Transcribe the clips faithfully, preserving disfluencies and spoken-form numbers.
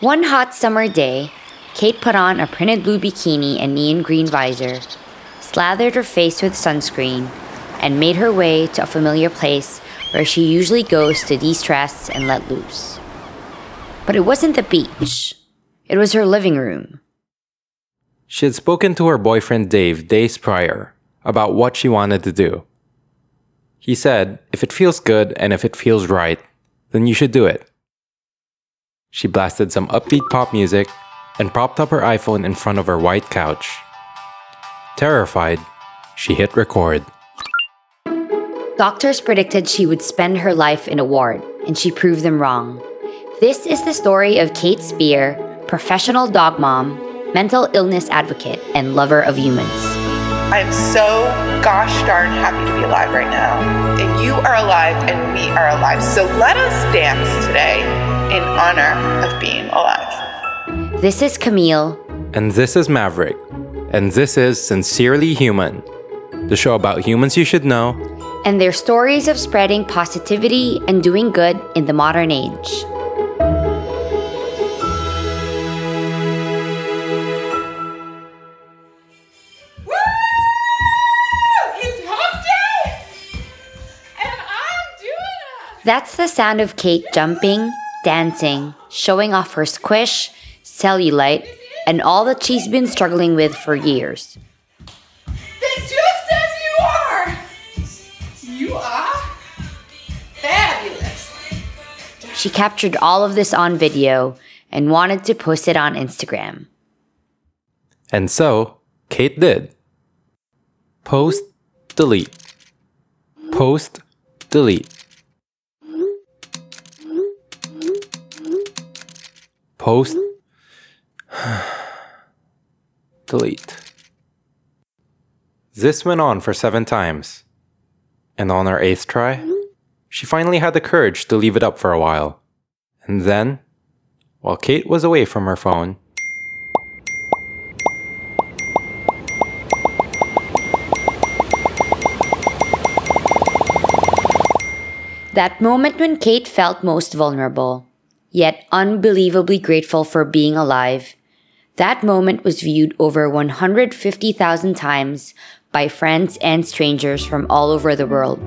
One hot summer day, Kate put on a printed blue bikini and neon green visor, slathered her face with sunscreen, and made her way to a familiar place where she usually goes to de-stress and let loose. But it wasn't the beach. It was her living room. She had spoken to her boyfriend Dave days prior about what she wanted to do. He said, if it feels good and if it feels right, then you should do it. She blasted some upbeat pop music and propped up her iPhone in front of her white couch. Terrified, she hit record. Doctors predicted she would spend her life in a ward, and she proved them wrong. This is the story of Kate Spear, professional dog mom, mental illness advocate, and lover of humans. I'm so gosh darn happy to be alive right now. And you are alive, and we are alive. So let us dance today in honor of being alive. This is Camille. And this is Maverick. And this is Sincerely Human, the show about humans you should know, and their stories of spreading positivity and doing good in the modern age. That's the sound of Kate jumping, dancing, showing off her squish, cellulite, and all that she's been struggling with for years. Then just as you are, you are fabulous. She captured all of this on video and wanted to post it on Instagram. And so, Kate did. Post, delete. Post, delete. Post, delete. This went on for seven times. And on her eighth try, she finally had the courage to leave it up for a while. And then, while Kate was away from her phone, that moment when Kate felt most vulnerable, yet unbelievably grateful for being alive, that moment was viewed over one hundred fifty thousand times by friends and strangers from all over the world.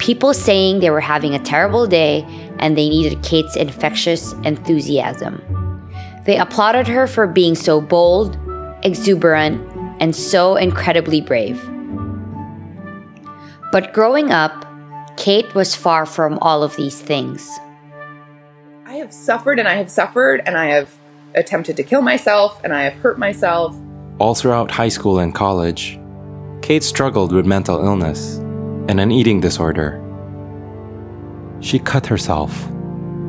People saying they were having a terrible day and they needed Kate's infectious enthusiasm. They applauded her for being so bold, exuberant, and so incredibly brave. But growing up, Kate was far from all of these things. I have suffered and I have suffered and I have attempted to kill myself and I have hurt myself. All throughout high school and college, Kate struggled with mental illness and an eating disorder. She cut herself,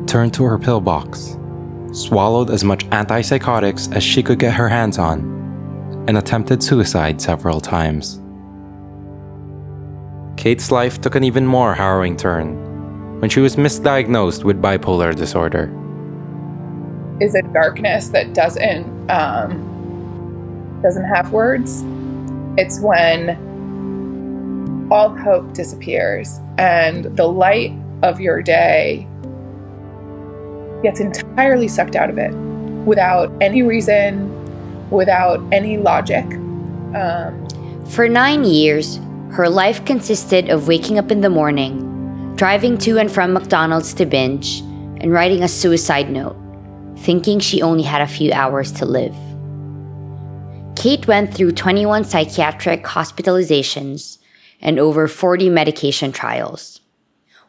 turned to her pillbox, swallowed as much antipsychotics as she could get her hands on, and attempted suicide several times. Kate's life took an even more harrowing turn when she was misdiagnosed with bipolar disorder. Is a darkness that doesn't um, doesn't have words. It's when all hope disappears and the light of your day gets entirely sucked out of it, without any reason, without any logic. Um, For nine years, her life consisted of waking up in the morning, driving to and from McDonald's to binge, and writing a suicide note, thinking she only had a few hours to live. Kate went through twenty-one psychiatric hospitalizations and over forty medication trials.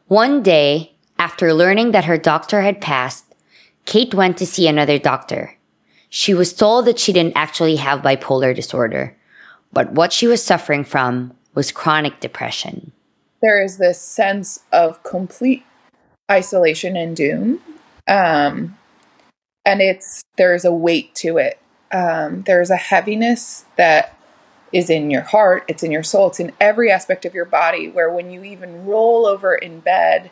One day, after learning that her doctor had passed, Kate went to see another doctor. She was told that she didn't actually have bipolar disorder, but what she was suffering from was chronic depression. There is this sense of complete isolation and doom. Um, and it's there's a weight to it. Um, there's a heaviness that is in your heart. It's in your soul. It's in every aspect of your body, where when you even roll over in bed,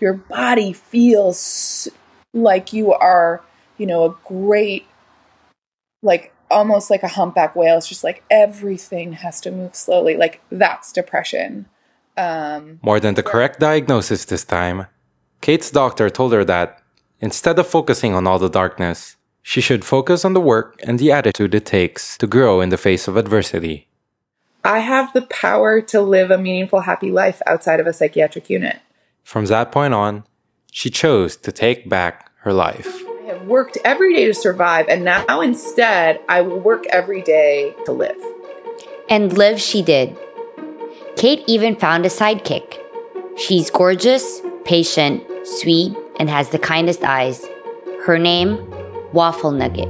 your body feels like you are, you know, a great, like almost like a humpback whale. It's just like everything has to move slowly. Like that's depression. Um, More than the correct diagnosis this time, Kate's doctor told her that Instead of focusing on all the darkness, she should focus on the work and the attitude it takes to grow in the face of adversity. I have the power to live a meaningful, happy life outside of a psychiatric unit. From that point on, she chose to take back her life. I have worked every day to survive, and now instead, I will work every day to live. And live she did. Kate even found a sidekick. She's gorgeous, patient, sweet, and has the kindest eyes. Her name, Waffle Nugget,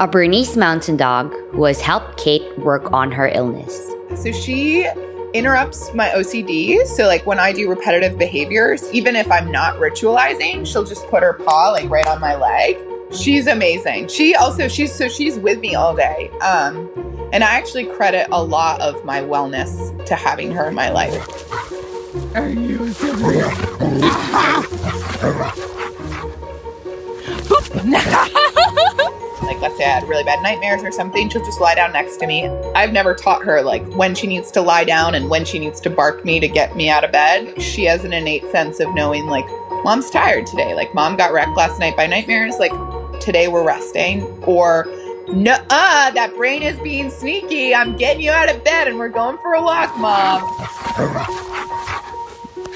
a Bernese Mountain Dog who has helped Kate work on her illness. So she interrupts my O C D. So like when I do repetitive behaviors, even if I'm not ritualizing, she'll just put her paw like right on my leg. She's amazing. She also, she's so she's with me all day. Um, and I actually credit a lot of my wellness to having her in my life. Are you like, let's say I had really bad nightmares or something, she'll just lie down next to me. I've never taught her, like, when she needs to lie down and when she needs to bark me to get me out of bed. She has an innate sense of knowing, like, Mom's tired today. Like, Mom got wrecked last night by nightmares. Like, today we're resting. Or, nuh-uh, that brain is being sneaky. I'm getting you out of bed and we're going for a walk, Mom.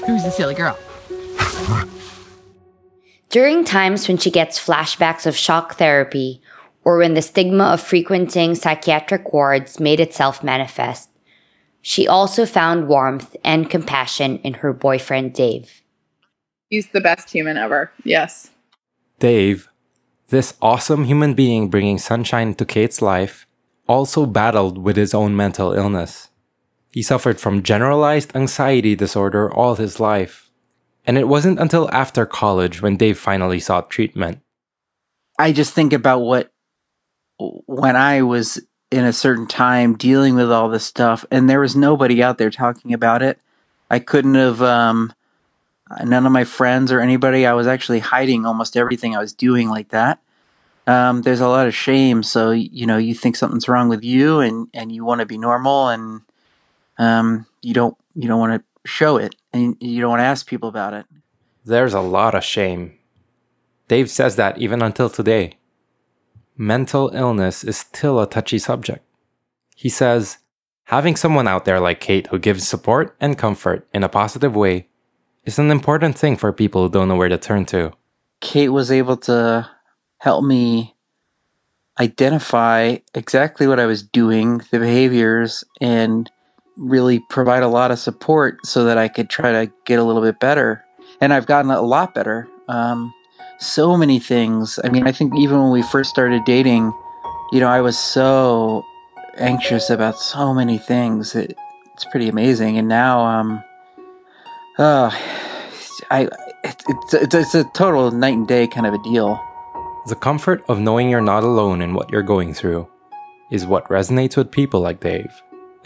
Who's the silly girl? During times when she gets flashbacks of shock therapy, or when the stigma of frequenting psychiatric wards made itself manifest, she also found warmth and compassion in her boyfriend, Dave. He's the best human ever, yes. Dave, this awesome human being bringing sunshine to Kate's life, also battled with his own mental illness. He suffered from generalized anxiety disorder all his life. And it wasn't until after college when Dave finally sought treatment. I just think about what, when I was in a certain time dealing with all this stuff, and there was nobody out there talking about it. I couldn't have, um, none of my friends or anybody, I was actually hiding almost everything I was doing like that. Um, there's a lot of shame. So, you know, you think something's wrong with you and, and you want to be normal and um, you don't, you don't want to show it, and you don't want to ask people about it. There's a lot of shame. Dave says that even until today. Mental illness is still a touchy subject. He says, having someone out there like Kate who gives support and comfort in a positive way is an important thing for people who don't know where to turn to. Kate was able to help me identify exactly what I was doing, the behaviors, and really provide a lot of support so that I could try to get a little bit better. And I've gotten a lot better. Um, so many things. I mean, I think even when we first started dating, you know, I was so anxious about so many things. It, it's pretty amazing. And now, um, oh, I, it, it's, it's, it's a total night and day kind of a deal. The comfort of knowing you're not alone in what you're going through is what resonates with people like Dave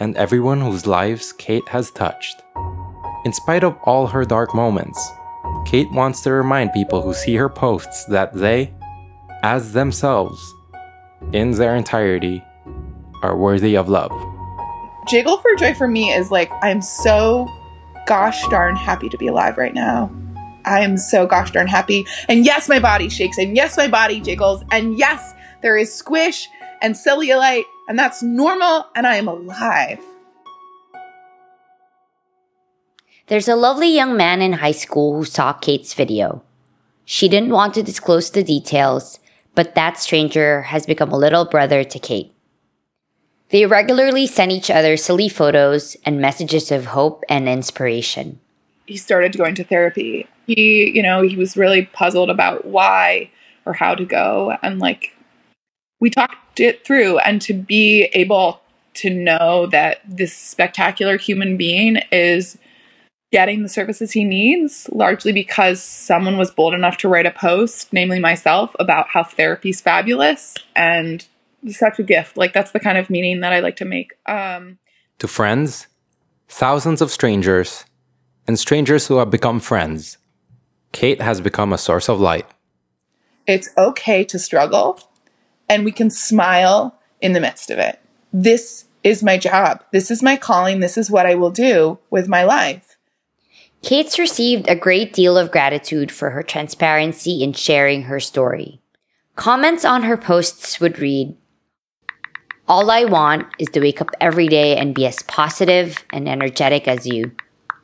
and everyone whose lives Kate has touched. In spite of all her dark moments, Kate wants to remind people who see her posts that they, as themselves, in their entirety, are worthy of love. Jiggle for joy for me is like, I'm so gosh darn happy to be alive right now. I am so gosh darn happy. And yes, my body shakes, and yes, my body jiggles, and yes, there is squish and cellulite, and that's normal, and I am alive. There's a lovely young man in high school who saw Kate's video. She didn't want to disclose the details, but that stranger has become a little brother to Kate. They regularly send each other silly photos and messages of hope and inspiration. He started going to therapy. He, you know, he was really puzzled about why or how to go, and like, we talked it through, and to be able to know that this spectacular human being is getting the services he needs, largely because someone was bold enough to write a post, namely myself, about how therapy's fabulous, and such a gift. Like, that's the kind of meaning that I like to make. Um, to friends, thousands of strangers, and strangers who have become friends, Kate has become a source of light. It's okay to struggle. And we can smile in the midst of it. This is my job. This is my calling. This is what I will do with my life. Kate's received a great deal of gratitude for her transparency in sharing her story. Comments on her posts would read, "All I want is to wake up every day and be as positive and energetic as you.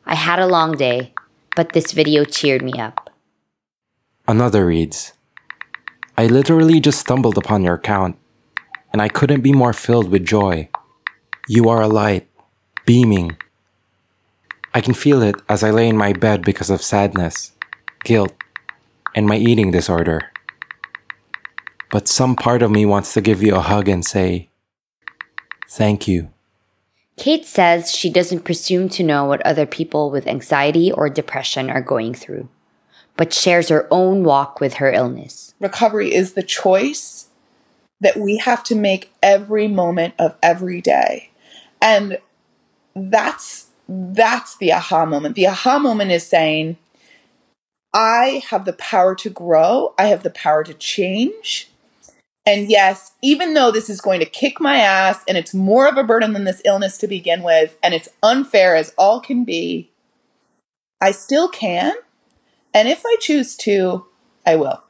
I had a long day, but this video cheered me up." Another reads, "I literally just stumbled upon your account, and I couldn't be more filled with joy. You are a light, beaming. I can feel it as I lay in my bed because of sadness, guilt, and my eating disorder. But some part of me wants to give you a hug and say, thank you." Kate says she doesn't presume to know what other people with anxiety or depression are going through, but shares her own walk with her illness. Recovery is the choice that we have to make every moment of every day. And that's That's the aha moment. The aha moment is saying, I have the power to grow. I have the power to change. And yes, even though this is going to kick my ass and it's more of a burden than this illness to begin with, and it's unfair as all can be, I still can. And if I choose to, I will.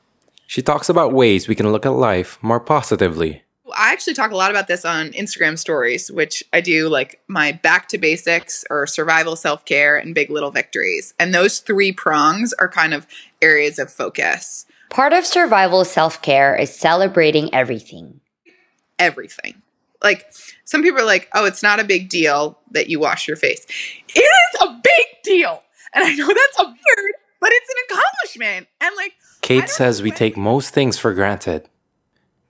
She talks about ways we can look at life more positively. I actually talk a lot about this on Instagram stories, which I do, like my back to basics or survival self-care and big little victories. And those three prongs are kind of areas of focus. Part of survival self-care is celebrating everything. Everything. Like some people are like, oh, it's not a big deal that you wash your face. It is a big deal. And I know that's a weird, but it's an accomplishment. And like Kate says, we take most things for granted.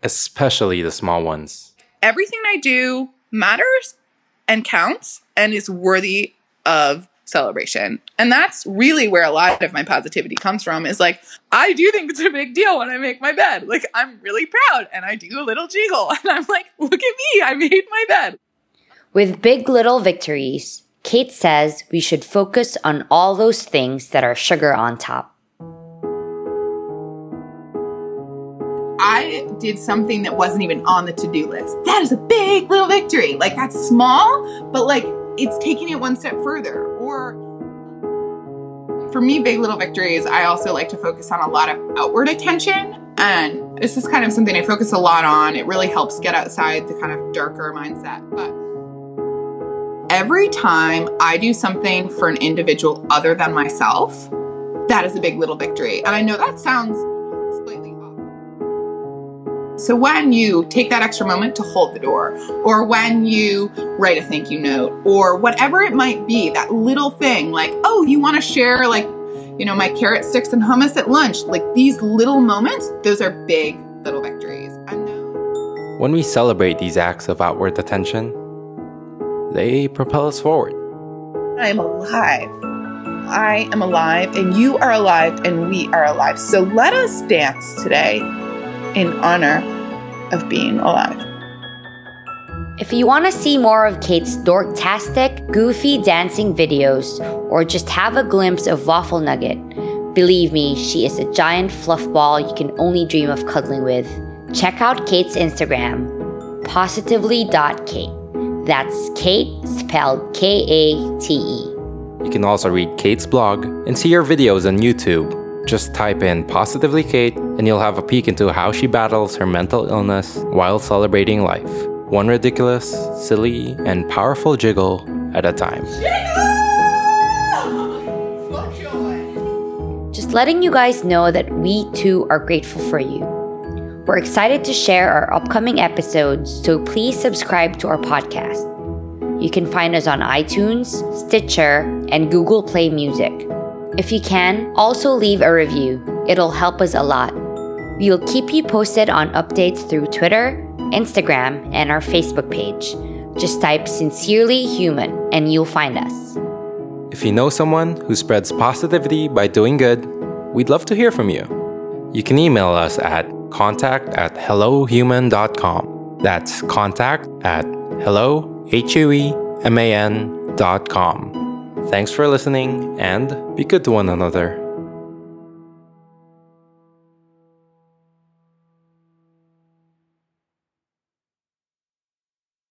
Especially the small ones. Everything I do matters and counts and is worthy of celebration. And that's really where a lot of my positivity comes from, is like, I do think it's a big deal when I make my bed. Like, I'm really proud and I do a little jiggle and I'm like, look at me, I made my bed. With big little victories, Kate says we should focus on all those things that are sugar on top. I did something that wasn't even on the to-do list. That is a big little victory. Like, that's small, but like it's taking it one step further. Or for me, big little victories, I also like to focus on a lot of outward attention. And this is kind of something I focus a lot on. It really helps get outside the kind of darker mindset. But every time I do something for an individual other than myself, that is a big little victory. And I know that sounds slightly. So when you take that extra moment to hold the door, or when you write a thank you note, or whatever it might be, that little thing like, oh, you want to share like, you know, my carrot sticks and hummus at lunch. Like these little moments, those are big little victories. And then when we celebrate these acts of outward attention, they propel us forward. I am alive. I am alive and you are alive and we are alive. So let us dance today. In honor of being alive. If you want to see more of Kate's dorktastic, goofy dancing videos, or just have a glimpse of Waffle Nugget, believe me, she is a giant fluff ball you can only dream of cuddling with. Check out Kate's Instagram, positively dot kate. That's Kate spelled K A T E. You can also read Kate's blog and see her videos on YouTube. Just type in Positively Kate and you'll have a peek into how she battles her mental illness while celebrating life. One ridiculous, silly, and powerful jiggle at a time. Jiggle! Just letting you guys know that we too are grateful for you. We're excited to share our upcoming episodes, so please subscribe to our podcast. You can find us on iTunes, Stitcher, and Google Play Music. If you can, also leave a review. It'll help us a lot. We'll keep you posted on updates through Twitter, Instagram, and our Facebook page. Just type Sincerely Human and you'll find us. If you know someone who spreads positivity by doing good, we'd love to hear from you. You can email us at contact at hello human dot com. That's contact at hello, H U E M A N dot com. Thanks for listening, and be good to one another.